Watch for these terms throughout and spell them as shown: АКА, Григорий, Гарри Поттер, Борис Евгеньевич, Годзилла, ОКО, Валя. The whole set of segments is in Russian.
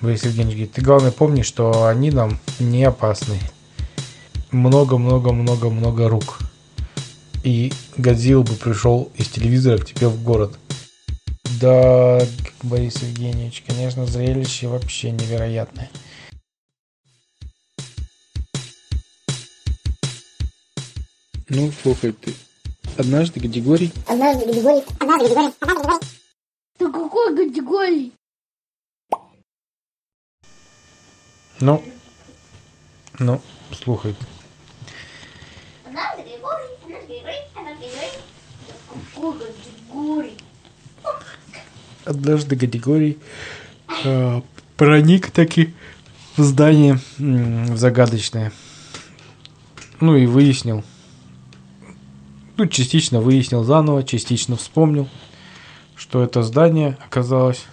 Борис Евгеньевич говорит, ты главное помни, что они нам не опасны. Много-много-много-много рук. И Годзилла бы пришел из телевизора к тебе в город. Да, Борис Евгеньевич, конечно, зрелище вообще невероятное. Ну, слухай ты. Однажды Григорий... Однажды Григорий. Да какой Григорий? Ну, слухай ты. Однажды Григорий проник таки в здание загадочное. Ну и выяснил. Ну, частично выяснил заново, частично вспомнил, что это здание оказалось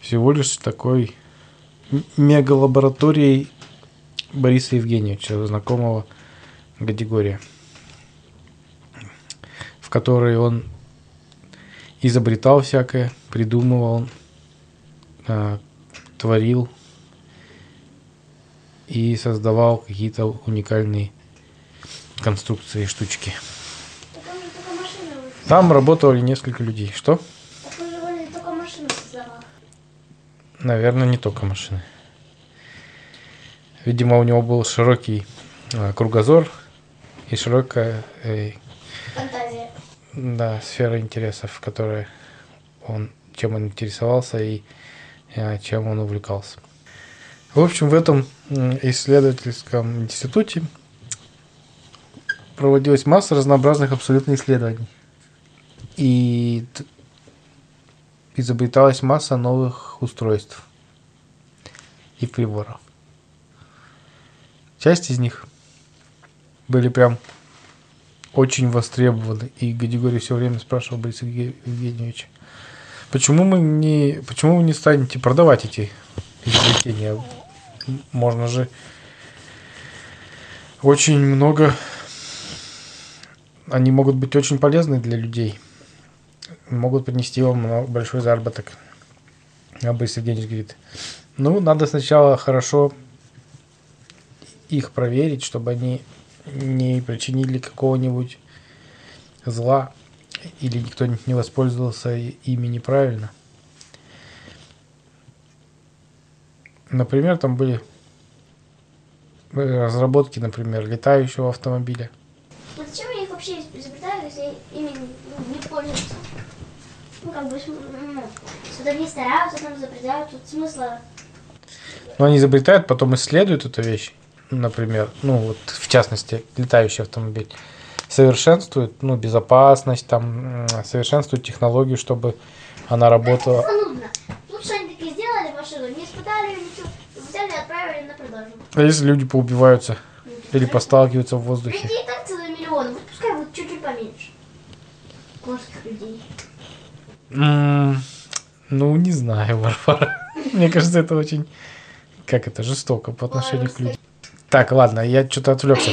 всего лишь такой мегалабораторией Бориса Евгеньевича, знакомого Григория, в которой он изобретал всякое, придумывал, творил и создавал какие-то уникальные конструкции, штучки. Там работали несколько людей. Что? Так же вроде только машины создавал. Наверное, не только машины. Видимо, у него был широкий кругозор и широкая фантазия. Да, сфера интересов, которая чем он интересовался и чем он увлекался. В общем, в этом исследовательском институте проводилась масса разнообразных абсолютно исследований. И изобреталась масса новых устройств и приборов. Часть из них были прям очень востребованы. И Григорий все время спрашивал Бориса Евгеньевича, почему вы не станете продавать эти изобретения? Можно же очень много... Они могут быть очень полезны для людей. Могут принести вам большой заработок. А Борис Евгеньевич говорит, ну, надо сначала хорошо их проверить, чтобы они не причинили какого-нибудь зла или никто не воспользовался ими неправильно. Например, там были разработки, например, летающего автомобиля. Зачем я их вообще изобретаю, если ими не пользуются? Ну, как бы, сюда не стараются, там изобретают, тут смысла. Ну, они изобретают, потом исследуют эту вещь. Например, ну вот в частности летающий автомобиль, совершенствует, ну, безопасность, там совершенствует технологию, чтобы она работала. Это занудно. Лучше они такие сделали машину, не испытали ее ничего, взяли и отправили на продажу. А если люди поубиваются или посталкиваются в воздухе? Людей так целые миллионы, вот пускай вот чуть-чуть поменьше. Горских людей. Ну, не знаю, Варвара. Мне кажется, это очень, как это, жестоко по отношению к людям. Так, ладно, я что-то отвлекся.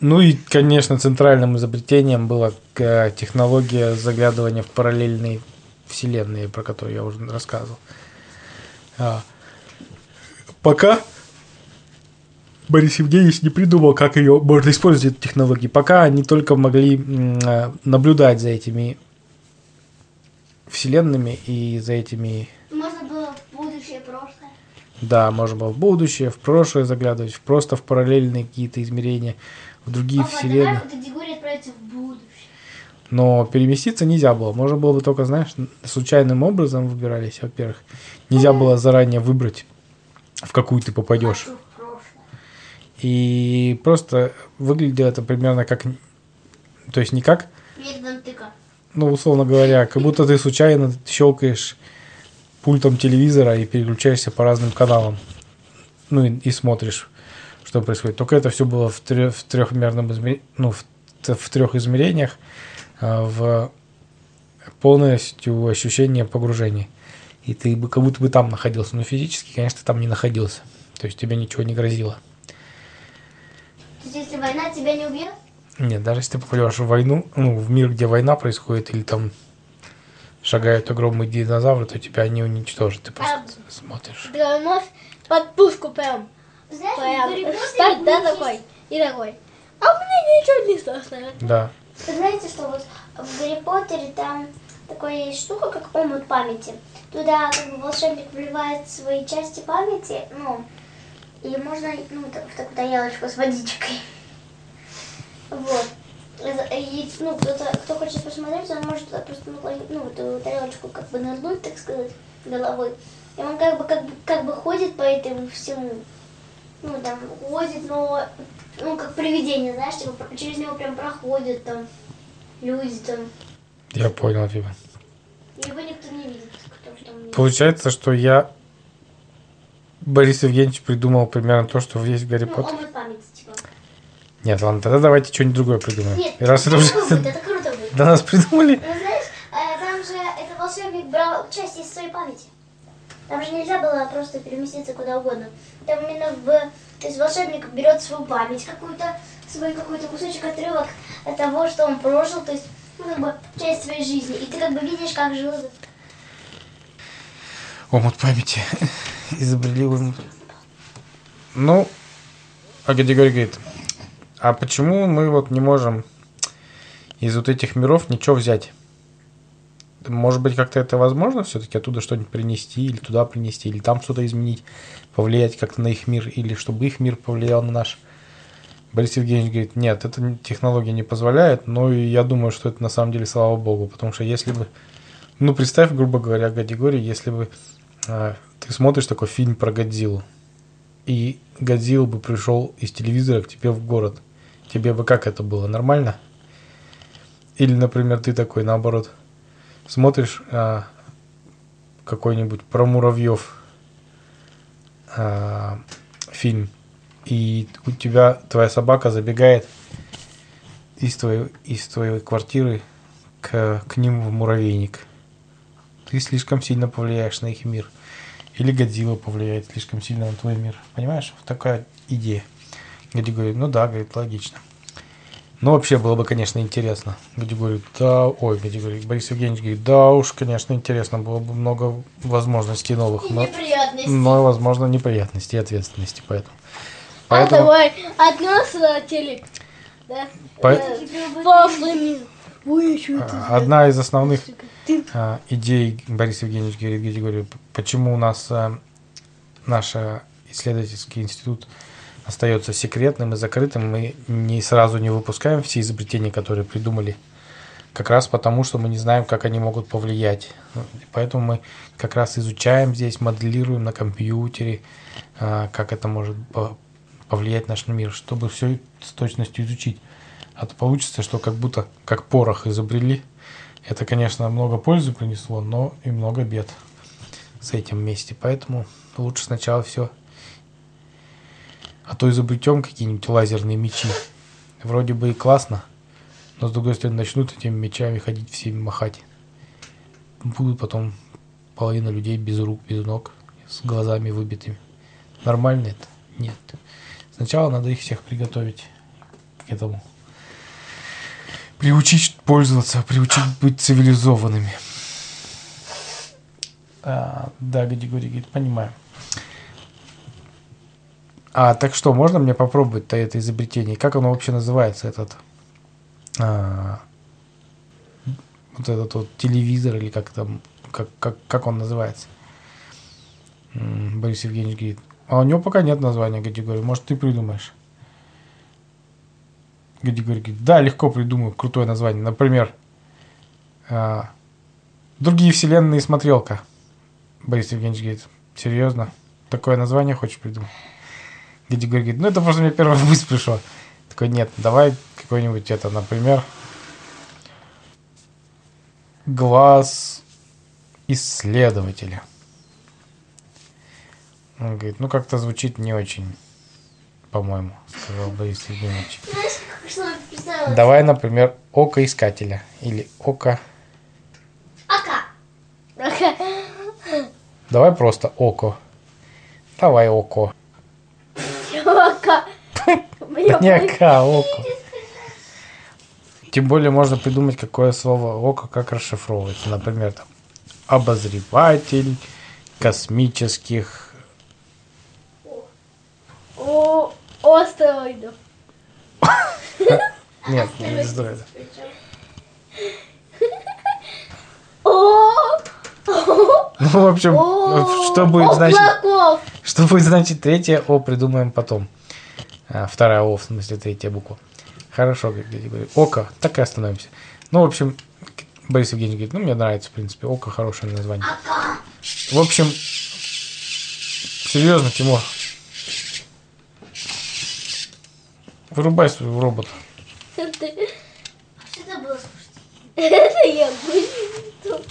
Ну и, конечно, центральным изобретением была технология заглядывания в параллельные вселенные, про которую я уже рассказывал. Пока Борис Евгеньевич не придумал, как ее можно использовать, эту технологию. Пока они только могли наблюдать за этими вселенными и за этими... Можно было в будущее, прошлое. Да, можно было в будущее, в прошлое заглядывать, просто в параллельные какие-то измерения, в другие вселенные. Но переместиться нельзя было. Можно было бы только, знаешь, случайным образом выбирались, во-первых. Нельзя было заранее выбрать, в какую ты попадешь. И просто выглядело это примерно как... То есть не как... Ну, условно говоря, как будто ты случайно щелкаешь пультом телевизора и переключаешься по разным каналам. Ну и смотришь, что происходит. Только это все было в трехмерном измерении, ну, в трех измерениях, в полностью ощущение погружения. И ты бы как будто бы там находился. Но физически, конечно, ты там не находился. То есть тебе ничего не грозило. То есть если война тебя не убьет? Нет, даже если ты попадешь в войну, ну, в мир, где война происходит, или там шагают огромные динозавры, то тебя не уничтожат. Ты просто смотришь. Прямо под пушку прям. Знаешь, старт, да, такой. И такой. А у меня ничего не страшного. Да. Вы знаете, что вот в Гарри Поттере там такая есть штука, как омут памяти. Туда как бы волшебник вливает свои части памяти, ну, и можно, ну, в такую тарелочку с водичкой. Вот. И, ну, кто хочет посмотреть, он может просто наклонить, ну, эту тарелочку как бы надуть, так сказать, головой. И он как бы ходит по этому всему. Ну, там, ходит, но, ну, как привидение, знаешь, типа, через него прям проходят там люди там. Я понял тебя. Его никто не видит. Получается, что я, Борис Евгеньевич, придумал примерно то, что есть в Гарри Поттере. Ну, памяти, типа. Нет, ладно, тогда давайте что-нибудь другое придумаем. Нет, раз это уже будет, это круто будет. До нас придумали. Ну, знаешь, там же этот волшебник брал часть из своей памяти. Там же нельзя было просто переместиться куда угодно. Там именно то есть волшебник берет свою память, свой какой-то кусочек, отрывок от того, что он прожил, то есть, ну, как бы часть своей жизни. И ты как бы видишь, как жил. Омут памяти изобрели его. Ну, а Григорий говорит, а почему мы вот не можем из вот этих миров ничего взять? Может быть, как-то это возможно все-таки оттуда что-нибудь принести, или туда принести, или там что-то изменить, повлиять как-то на их мир, или чтобы их мир повлиял на наш? Борис Евгеньевич говорит, нет, эта технология не позволяет, но я думаю, что это на самом деле слава богу, потому что если бы, ну, представь, грубо говоря, Григорий, если бы ты смотришь такой фильм про Годзиллу, и Годзилла бы пришел из телевизора к тебе в город, тебе бы как это было, нормально? Или, например, ты такой, наоборот, смотришь какой-нибудь про муравьев фильм, и у тебя твоя собака забегает из твоей квартиры к ним в муравейник. Ты слишком сильно повлияешь на их мир. Или Годзилла повлияет слишком сильно на твой мир. Понимаешь? Такая идея. Годзилла говорит, ну да, говорит, логично. Ну, вообще было бы, конечно, интересно. Борис Евгеньевич говорит, да уж, конечно, интересно. Было бы много возможностей новых. И неприятностей. Но, возможно, неприятностей и ответственности, поэтому... А давай, одно сратили. Да. Одна из основных идей, Борис Евгеньевич говорит, почему у нас наш исследовательский институт остается секретным и закрытым, мы сразу не выпускаем все изобретения, которые придумали, как раз потому, что мы не знаем, как они могут повлиять. Поэтому мы как раз изучаем здесь, моделируем на компьютере, как это может повлиять на наш мир, чтобы все с точностью изучить. А то получится, что как будто как порох изобрели. Это, конечно, много пользы принесло, но и много бед с этим вместе. Поэтому лучше сначала все. А то изобретем какие-нибудь лазерные мечи. Вроде бы и классно, но с другой стороны начнут этими мечами ходить всеми махать. Будут потом половина людей без рук, без ног, с глазами выбитыми. Нормально это? Нет. Сначала надо их всех приготовить к этому. Приучить пользоваться, приучить быть цивилизованными. Да, Григорий говорит, понимаю. Так что, можно мне попробовать-то это изобретение? Как оно вообще называется, этот телевизор, или как там, как он называется? Борис Евгеньевич говорит, а у него пока нет названия, Григорий, может, ты придумаешь? Григорий говорит, да, легко придумаю крутое название. Например, «Другие вселенные смотрелка». Борис Евгеньевич говорит, серьезно? Такое название хочешь придумать? Григорий говорит, ну это просто мне первая мысль пришла. Такой, нет, давай какой-нибудь например, «Глаз исследователя». Он говорит, ну как-то звучит не очень, по-моему, сказал Борис Евгеньевич. Давай, например, «Око искателя» или «Око». «Ока». Давай просто «Око». Давай «Око». «Ока». Не «Ока», «Око». Тем более можно придумать, какое слово «Око» как расшифровывается. Например, там обозреватель космических астероидов. Нет, не астероидов. Ну, в общем, что будет значить третье О, придумаем потом. Вторая О, в смысле, третья буква. Хорошо, Григорий. ОКО. Так и остановимся. Ну, в общем, Борис Евгеньевич говорит, ну, мне нравится, в принципе, ОКО хорошее название. В общем, серьезно, Тимур. Вырубай своего робота. Ты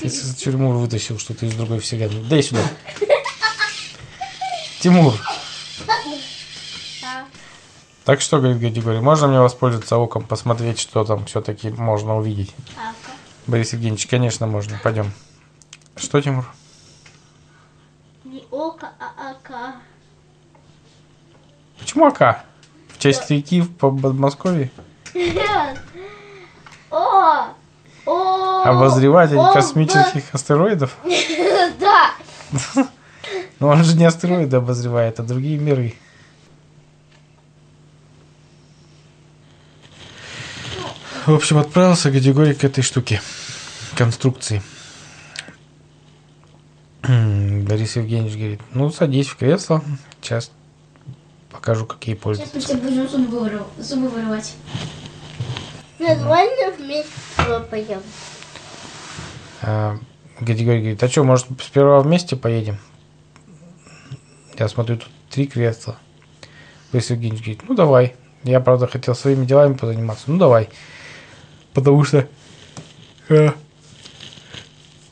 из тюрьмы вытащил что-то из другой вселенной. Дай сюда. Тимур. Так что, говорит Григорий, можно мне воспользоваться оком, посмотреть, что там все-таки можно увидеть? Борис Евгеньевич, конечно, можно. Пойдем. Что, Тимур? Не око, а АКА. Почему АКА? В честь реки в Подмосковье? Обозреватель космических астероидов? Да. Но он же не астероиды обозревает, а другие миры. В общем, отправился Григорий к этой штуке, конструкции. Борис Евгеньевич говорит, ну садись в кресло, сейчас покажу, какие пользователи. Сейчас мы тебе будем зубы вырвать. Название вместе поем. Григорий говорит, а что, может, сперва вместе поедем? Я смотрю, тут 3 кресла. Борис Евгеньевич говорит, ну давай. Я, правда, хотел своими делами позаниматься. Ну давай. Потому что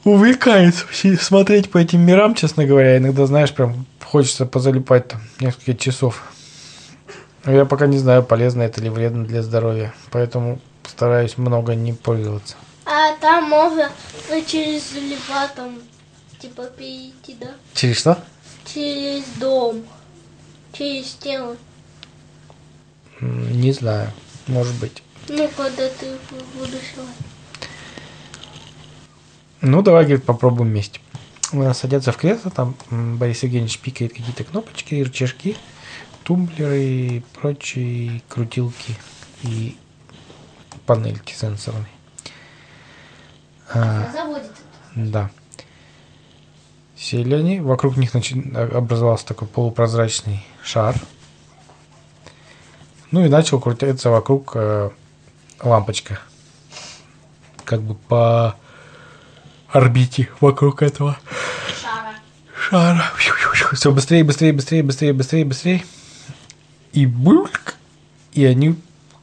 увлекается смотреть по этим мирам, честно говоря. Иногда, знаешь, прям хочется позалипать там несколько часов. Но я пока не знаю, полезно это или вредно для здоровья. Поэтому стараюсь много не пользоваться. А там можно через лева там типа перейти, да? Через что? Через дом. Через тело. Не знаю. Может быть. Ну, когда ты будешь... Ну, давай, говорит, попробуем вместе. Садятся в кресло, там Борис Евгеньевич пикает какие-то кнопочки, рычажки, тумблеры и прочие крутилки и панельки сенсорные. Заводит. Да. Сели они, вокруг них образовался такой полупрозрачный шар. Ну и начал крутиться вокруг лампочка. Как бы по орбите вокруг этого шара. Все быстрее, быстрее, быстрее, быстрее, быстрее, быстрее. И бульк. И они,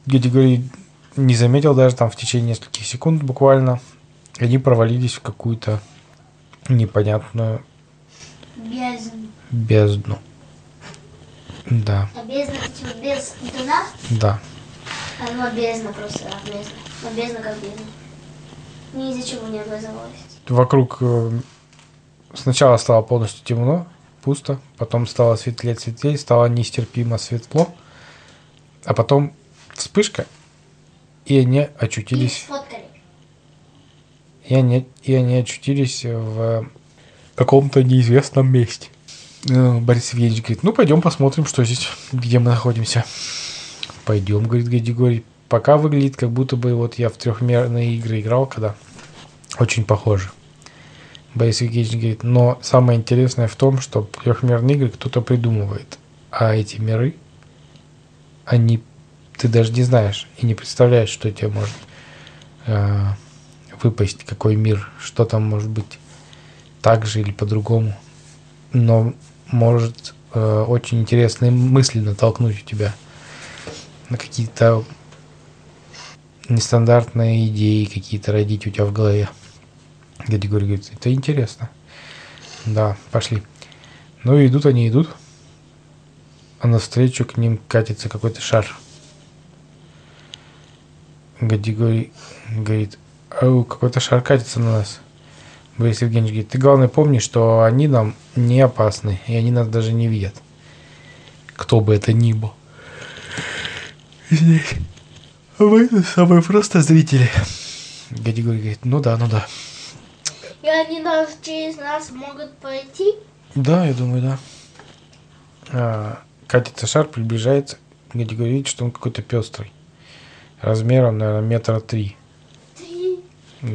Григорий не заметил даже там в течение нескольких секунд буквально. Они провалились в какую-то непонятную бездну. Да. А бездна, типа, без дна? Да. Она бездна просто, бездна. Но бездна как бездна. Ни из-за чего не образовалась. Вокруг сначала стало полностью темно, пусто, потом стало светлее, стало нестерпимо светло, а потом вспышка, и они очутились... И они очутились в каком-то неизвестном месте. Борис Евгеньевич говорит, ну пойдем посмотрим, что здесь, где мы находимся. Пойдем, говорит Григорий. Пока выглядит, как будто бы вот я в трехмерные игры играл, когда очень похоже. Борис Евгеньевич говорит, но самое интересное в том, что трехмерные игры кто-то придумывает. А эти миры, они, ты даже не знаешь и не представляешь, что тебе может выпасть, какой мир, что там может быть так же или по-другому. Но может очень интересные мысли натолкнуть у тебя на какие-то нестандартные идеи, какие-то родить у тебя в голове. Григорий говорит, это интересно. Да, пошли. Ну и идут, а навстречу к ним катится какой-то шар. Григорий говорит, какой-то шар катится на нас. Борис Евгеньевич говорит, ты главное помни, что они нам не опасны, и они нас даже не видят. Кто бы это ни был. Здесь мы с собой просто зрители. Григорий говорит, ну да. И они даже через нас могут пройти? Да, я думаю, да. Катится шар, приближается. Григорий видит, что он какой-то пестрый. Размером, наверное, 3 метра. 3?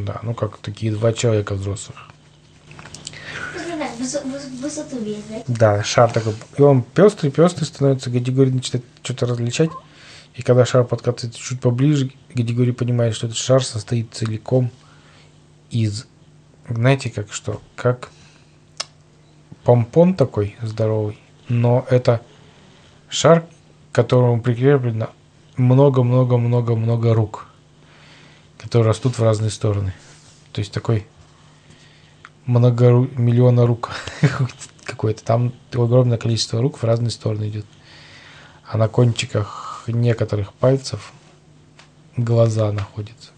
Да, ну как такие 2 человека взрослых. Высоту весь, да? Да, шар такой. И он пестрый становится. Григорий начинает что-то различать. И когда шар подкатывается чуть поближе, Григорий понимает, что этот шар состоит целиком из... Знаете, как что? Как помпон такой здоровый. Но это шар, к которому прикреплено много-много-много-много рук, которые растут в разные стороны. То есть такой миллиона рук какой-то. Там огромное количество рук в разные стороны идет. А на кончиках некоторых пальцев глаза находятся.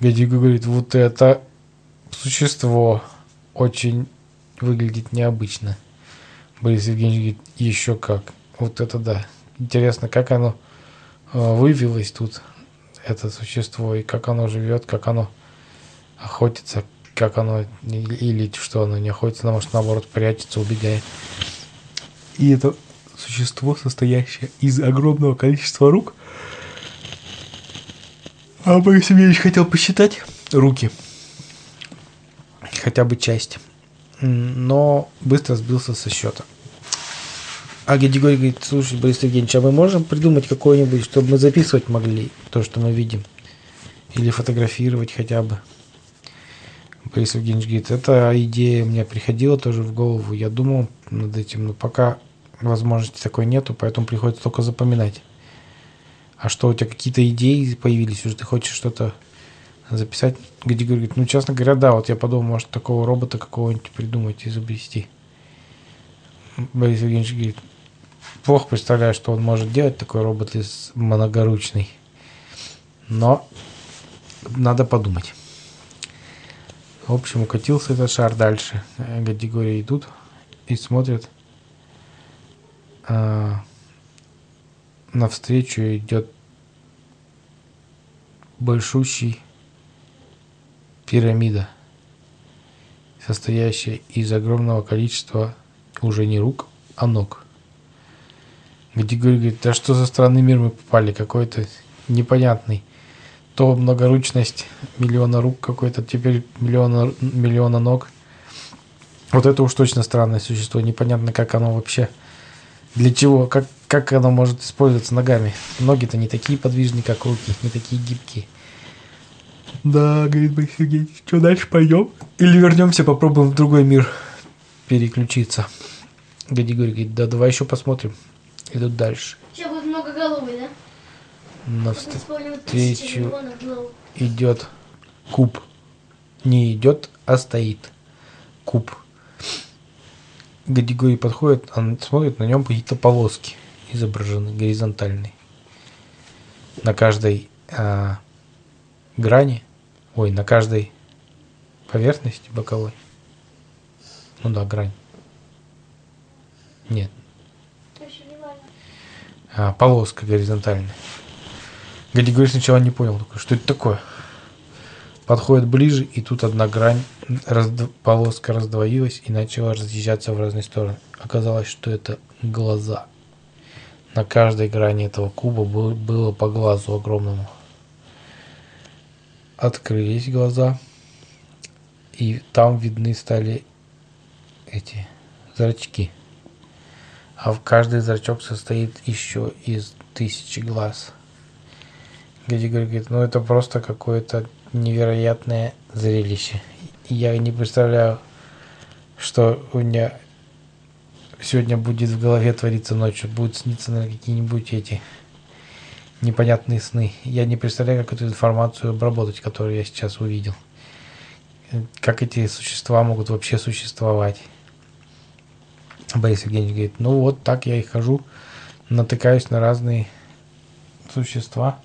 Гадиго говорит, вот это существо очень выглядит необычно. Борис Евгеньевич говорит, еще как. Вот это да. Интересно, как оно вывелось тут, это существо, и как оно живет, как оно охотится, как оно, или что оно не охотится, оно может наоборот прячется, убегает. И это существо, состоящее из огромного количества рук. А Борис Евгеньевич хотел посчитать руки, хотя бы часть, но быстро сбился со счета. А Григорий говорит, слушай, Борис Евгеньевич, а мы можем придумать какое-нибудь, чтобы мы записывать могли то, что мы видим? Или фотографировать хотя бы? Борис Евгеньевич говорит, эта идея мне приходила тоже в голову. Я думал над этим, но пока возможности такой нету, поэтому приходится только запоминать. А что, у тебя какие-то идеи появились? Уже ты хочешь что-то записать? Григорий говорит, ну, честно говоря, да, вот я подумал, может, такого робота какого-нибудь придумать, изобрести. Борис Евгеньевич говорит, плохо представляю, что он может делать, такой робот из многоручный. Но надо подумать. В общем, укатился этот шар дальше. Категории идут и смотрят. Навстречу идет большущий пирамида, состоящая из огромного количества уже не рук, а ног. Григорий говорит, да что за странный мир мы попали, какой-то непонятный. То многоручность, 1 миллион рук какой-то, теперь миллиона ног. Вот это уж точно странное существо, непонятно, как оно вообще, для чего, как оно может использоваться ногами. Ноги-то не такие подвижные, как руки, не такие гибкие. Да, говорит Борис Евгеньевич, что дальше, пойдем? Или вернемся, попробуем в другой мир переключиться? Григорий говорит, да давай еще посмотрим. Идут дальше. Сейчас будет многоголовый, да? Навстречу идет куб. Не идет, а стоит. Куб. Григорий подходит, он смотрит, на нем какие-то полоски изображены, горизонтальные. На каждой на каждой поверхности боковой. Ну да, грань. Нет. Полоска горизонтальная. Григорий сначала не понял, что это такое. Подходит ближе, и тут одна грань, полоска раздвоилась и начала разъезжаться в разные стороны. Оказалось, что это глаза. На каждой грани этого куба было по глазу огромному. Открылись глаза, и там видны стали эти зрачки. А в каждый зрачок состоит еще из 1000 глаз. Григорий говорит, ну это просто какое-то невероятное зрелище. Я не представляю, что у меня сегодня будет в голове твориться ночью. Будут сниться, наверное, какие-нибудь эти непонятные сны. Я не представляю, как эту информацию обработать, которую я сейчас увидел. Как эти существа могут вообще существовать? Борис Евгеньевич говорит, ну вот так я и хожу, натыкаюсь на разные существа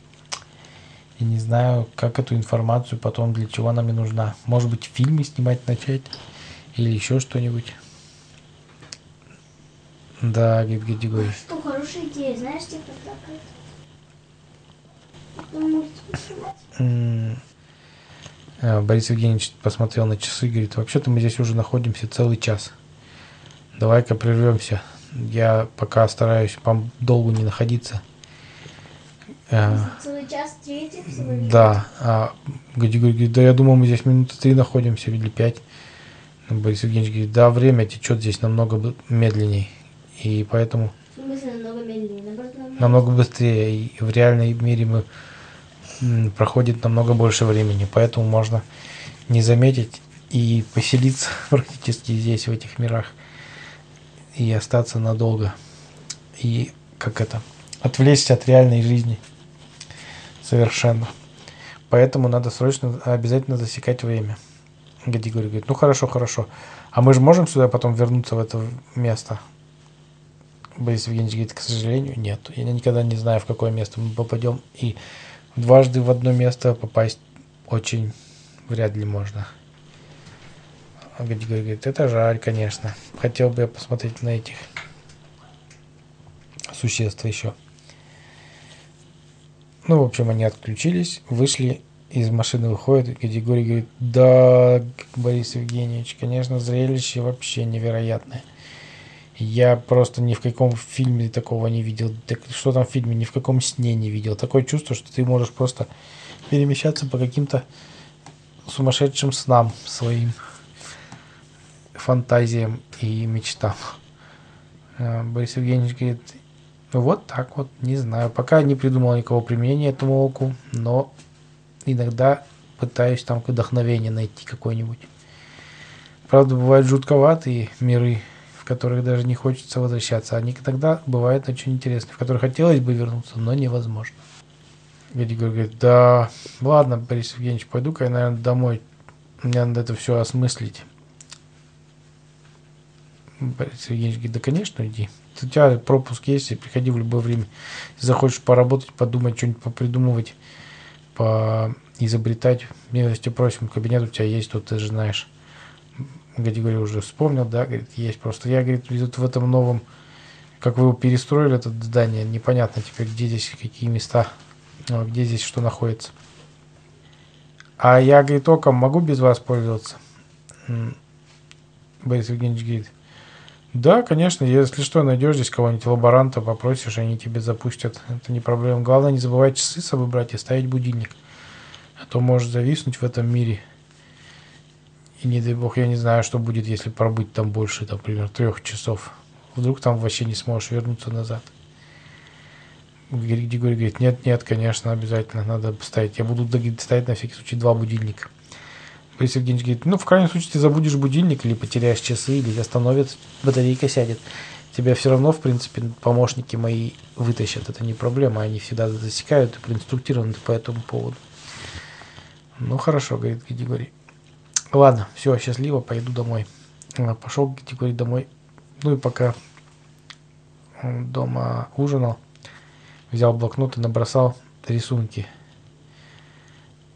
и не знаю, как эту информацию потом, для чего она мне нужна. Может быть, фильмы снимать начать или еще что-нибудь. Да, говорит Григорий. Что, хорошая идея, знаешь, типа так. Борис Евгеньевич посмотрел на часы и говорит: вообще-то мы здесь уже находимся целый час. Давай-ка прервемся. Я пока стараюсь долго не находиться. Целый час встретимся? Да. Григорий говорит: да я думал, мы здесь минуты 3 находимся, или 5. Борис Евгеньевич говорит: да, время течет здесь намного медленней. И поэтому... В смысле намного медленнее? Наоборот, намного быстрее. И в реальной мире мы проходит намного больше времени. Поэтому можно не заметить и поселиться практически здесь, в этих мирах. И остаться надолго. И как это... отвлечься от реальной жизни совершенно. Поэтому надо срочно, обязательно засекать время. Григорий говорит: ну хорошо, хорошо. А мы же можем сюда потом вернуться, в это место? Борис Евгеньевич говорит: к сожалению, нет. Я никогда не знаю, в какое место мы попадем. И дважды в одно место попасть очень вряд ли можно. Григорий говорит: это жаль, конечно. Хотел бы я посмотреть на этих существ еще. Ну, в общем, они отключились, вышли, из машины выходят. Григорий говорит: да, Борис Евгеньевич, конечно, зрелище вообще невероятное. Я просто ни в каком фильме такого не видел. Так, что там в фильме? Ни в каком сне не видел. Такое чувство, что ты можешь просто перемещаться по каким-то сумасшедшим снам своим, фантазиям и мечтам. Борис Евгеньевич говорит: вот так вот, не знаю. Пока не придумал никакого применения этому оку, но иногда пытаюсь там вдохновение найти какое-нибудь. Правда, бывают жутковатые миры, в которых даже не хочется возвращаться. Они иногда бывают очень интересные, в которые хотелось бы вернуться, но невозможно. Григорий говорит: да, ладно, Борис Евгеньевич, пойду-ка я, наверное, домой. Мне надо это все осмыслить. Борис Евгеньевич говорит: да, конечно, иди. У тебя пропуск есть, и приходи в любое время. Если захочешь поработать, подумать, что-нибудь попридумывать, поизобретать, милости просим, кабинет у тебя есть, тут ты же знаешь. Григорий уже вспомнил, да, говорит, есть. Просто я, говорит, в этом новом, как вы его перестроили, это здание, непонятно теперь, где здесь какие места, где здесь что находится. А я, говорит, оком могу без вас пользоваться? Борис Евгеньевич говорит: да, конечно, если что, найдешь здесь кого-нибудь лаборанта, попросишь, они тебе запустят. Это не проблема. Главное, не забывай часы с собой брать и ставить будильник. А то можешь зависнуть в этом мире. И не дай бог, я не знаю, что будет, если пробыть там больше, например, 3 часов. Вдруг там вообще не сможешь вернуться назад. Григорий говорит: нет, нет, конечно, обязательно надо ставить. Я буду ставить на всякий случай 2 будильника. Борис Евгеньевич говорит: ну, в крайнем случае, ты забудешь будильник, или потеряешь часы, или остановится, батарейка сядет. Тебя все равно, в принципе, помощники мои вытащат, это не проблема, они всегда засекают и проинструктированы по этому поводу. Ну, хорошо, говорит Григорий. Ладно, все, счастливо, пойду домой. Пошел Григорий домой, ну и пока дома ужинал, взял блокнот и набросал рисунки.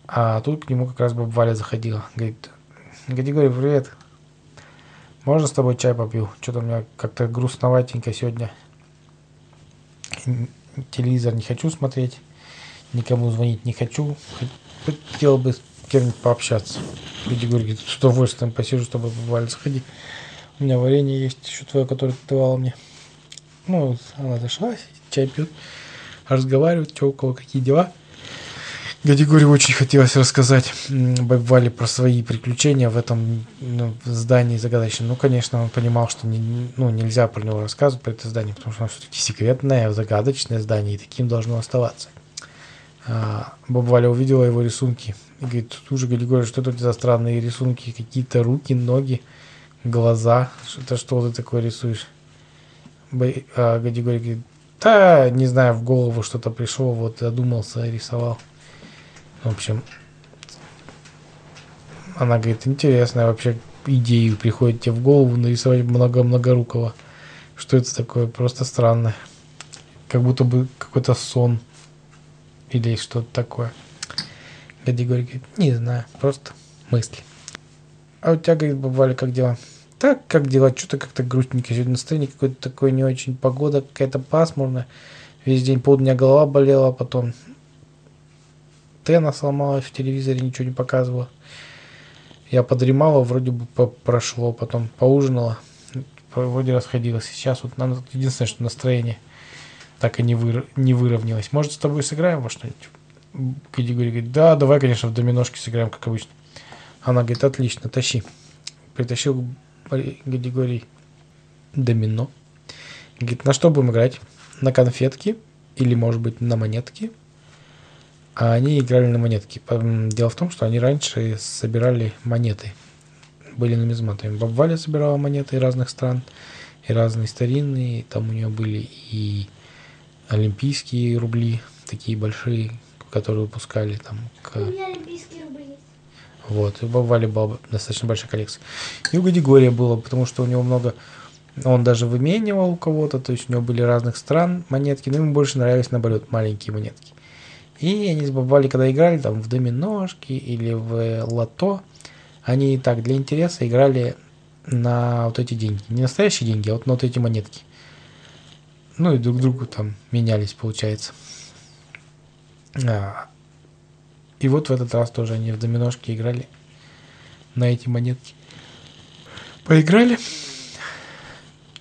А тут к нему как раз баба Валя заходила. Говорит: Григорий, привет. Можно с тобой чай попью? Что-то у меня как-то грустноватенько сегодня. Телевизор не хочу смотреть. Никому звонить не хочу. Хотел бы с кем-нибудь пообщаться. Григорий говорит: с удовольствием посижу с тобой, баба Валя, заходи. У меня варенье есть еще твое, которое ты давала мне. Ну, она зашла, чай пьет, разговаривает, что у кого какие дела. Григорию очень хотелось рассказать бабе Вале про свои приключения в этом здании загадочном. Ну, конечно, он понимал, что нельзя про него рассказывать, про это здание, потому что оно все-таки секретное, загадочное здание, и таким должно оставаться. Баба Валя увидела его рисунки и говорит: слушай, Григорий, что это за странные рисунки? Какие-то руки, ноги, глаза. Это что ты такое рисуешь? Григорий говорит: да, не знаю, в голову что-то пришло, вот задумался и рисовал. В общем, она говорит: интересная вообще идея приходит тебе в голову нарисовать много-многорукого. Что это такое? Просто странно. Как будто бы какой-то сон или что-то такое. Григорий говорит: не знаю, просто мысли. А у тебя, говорит, баба Валя, как дела? Так, как дела? Что-то как-то грустненько. Сегодня настроение какое-то такое не очень. Погода какая-то пасмурная. Весь день, полдня голова болела, а потом... антенна сломалась, в телевизоре ничего не показывала. Я подремала, вроде бы прошло, потом поужинала, вроде расходилась. Сейчас вот нам единственное, что настроение так и не выровнялось. Может, с тобой сыграем во что-нибудь? Григорий говорит, да, давай, конечно, в доминошки сыграем, как обычно. Она говорит, отлично, тащи. Притащил Григорий домино. Говорит, на что будем играть? На конфетки или, может быть, на монетки? А они играли на монетки. Дело в том, что они раньше собирали монеты. Были нумизматами. Баба Валя собирала монеты разных стран, и разные старинные. Там у нее были и олимпийские рубли, такие большие, которые выпускали там. У меня олимпийские рубли есть. Вот. И у Баба Вали была достаточно большая коллекция. И у Григория было, потому что у него много... Он даже выменивал у кого-то, то есть у него были разных стран монетки, но ему больше нравились, наоборот, маленькие монетки. И они с Бабали, когда играли там в доминошки или в лото, они так для интереса играли на вот эти деньги. Не настоящие деньги, а вот на вот эти монетки. Ну и друг другу там менялись, получается. И вот в этот раз тоже они в доминошки играли на эти монетки. Поиграли,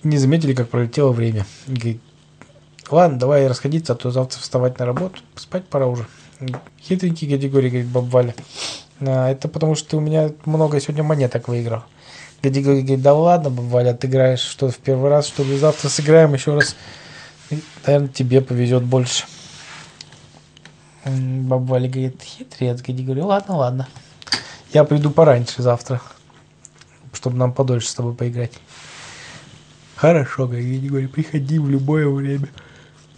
не заметили, как пролетело время. Говорит, ладно, давай расходиться, а то завтра вставать на работу, спать пора уже. Хитренький Григорий, говорит, баба Валя, это потому что ты у меня много сегодня монеток выиграл. Григорий говорит, да ладно, баба Валя, ты играешь что в первый раз, что ли, завтра сыграем еще раз. И, наверное, тебе повезет больше. Баба Валя говорит, хитрец, Григорий, ладно, ладно. Я приду пораньше завтра, чтобы нам подольше с тобой поиграть. Хорошо, Григорий, приходи в любое время.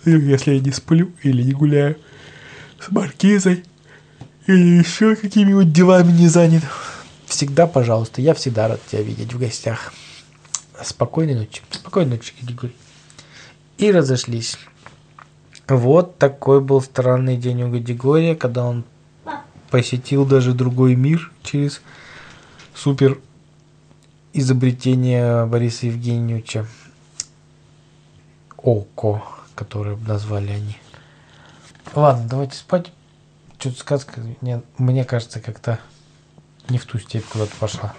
Если я не сплю или не гуляю с маркизой или еще какими-нибудь делами не занят. Всегда, пожалуйста, я всегда рад тебя видеть в гостях. Спокойной ночи, Григорий. И разошлись. Вот такой был странный день у Григория, когда он посетил даже другой мир через супер изобретение Бориса Евгеньевича ОКО, которое назвали они. Ладно, давайте спать. Что-то сказка, мне кажется, как-то не в ту степь куда-то пошла.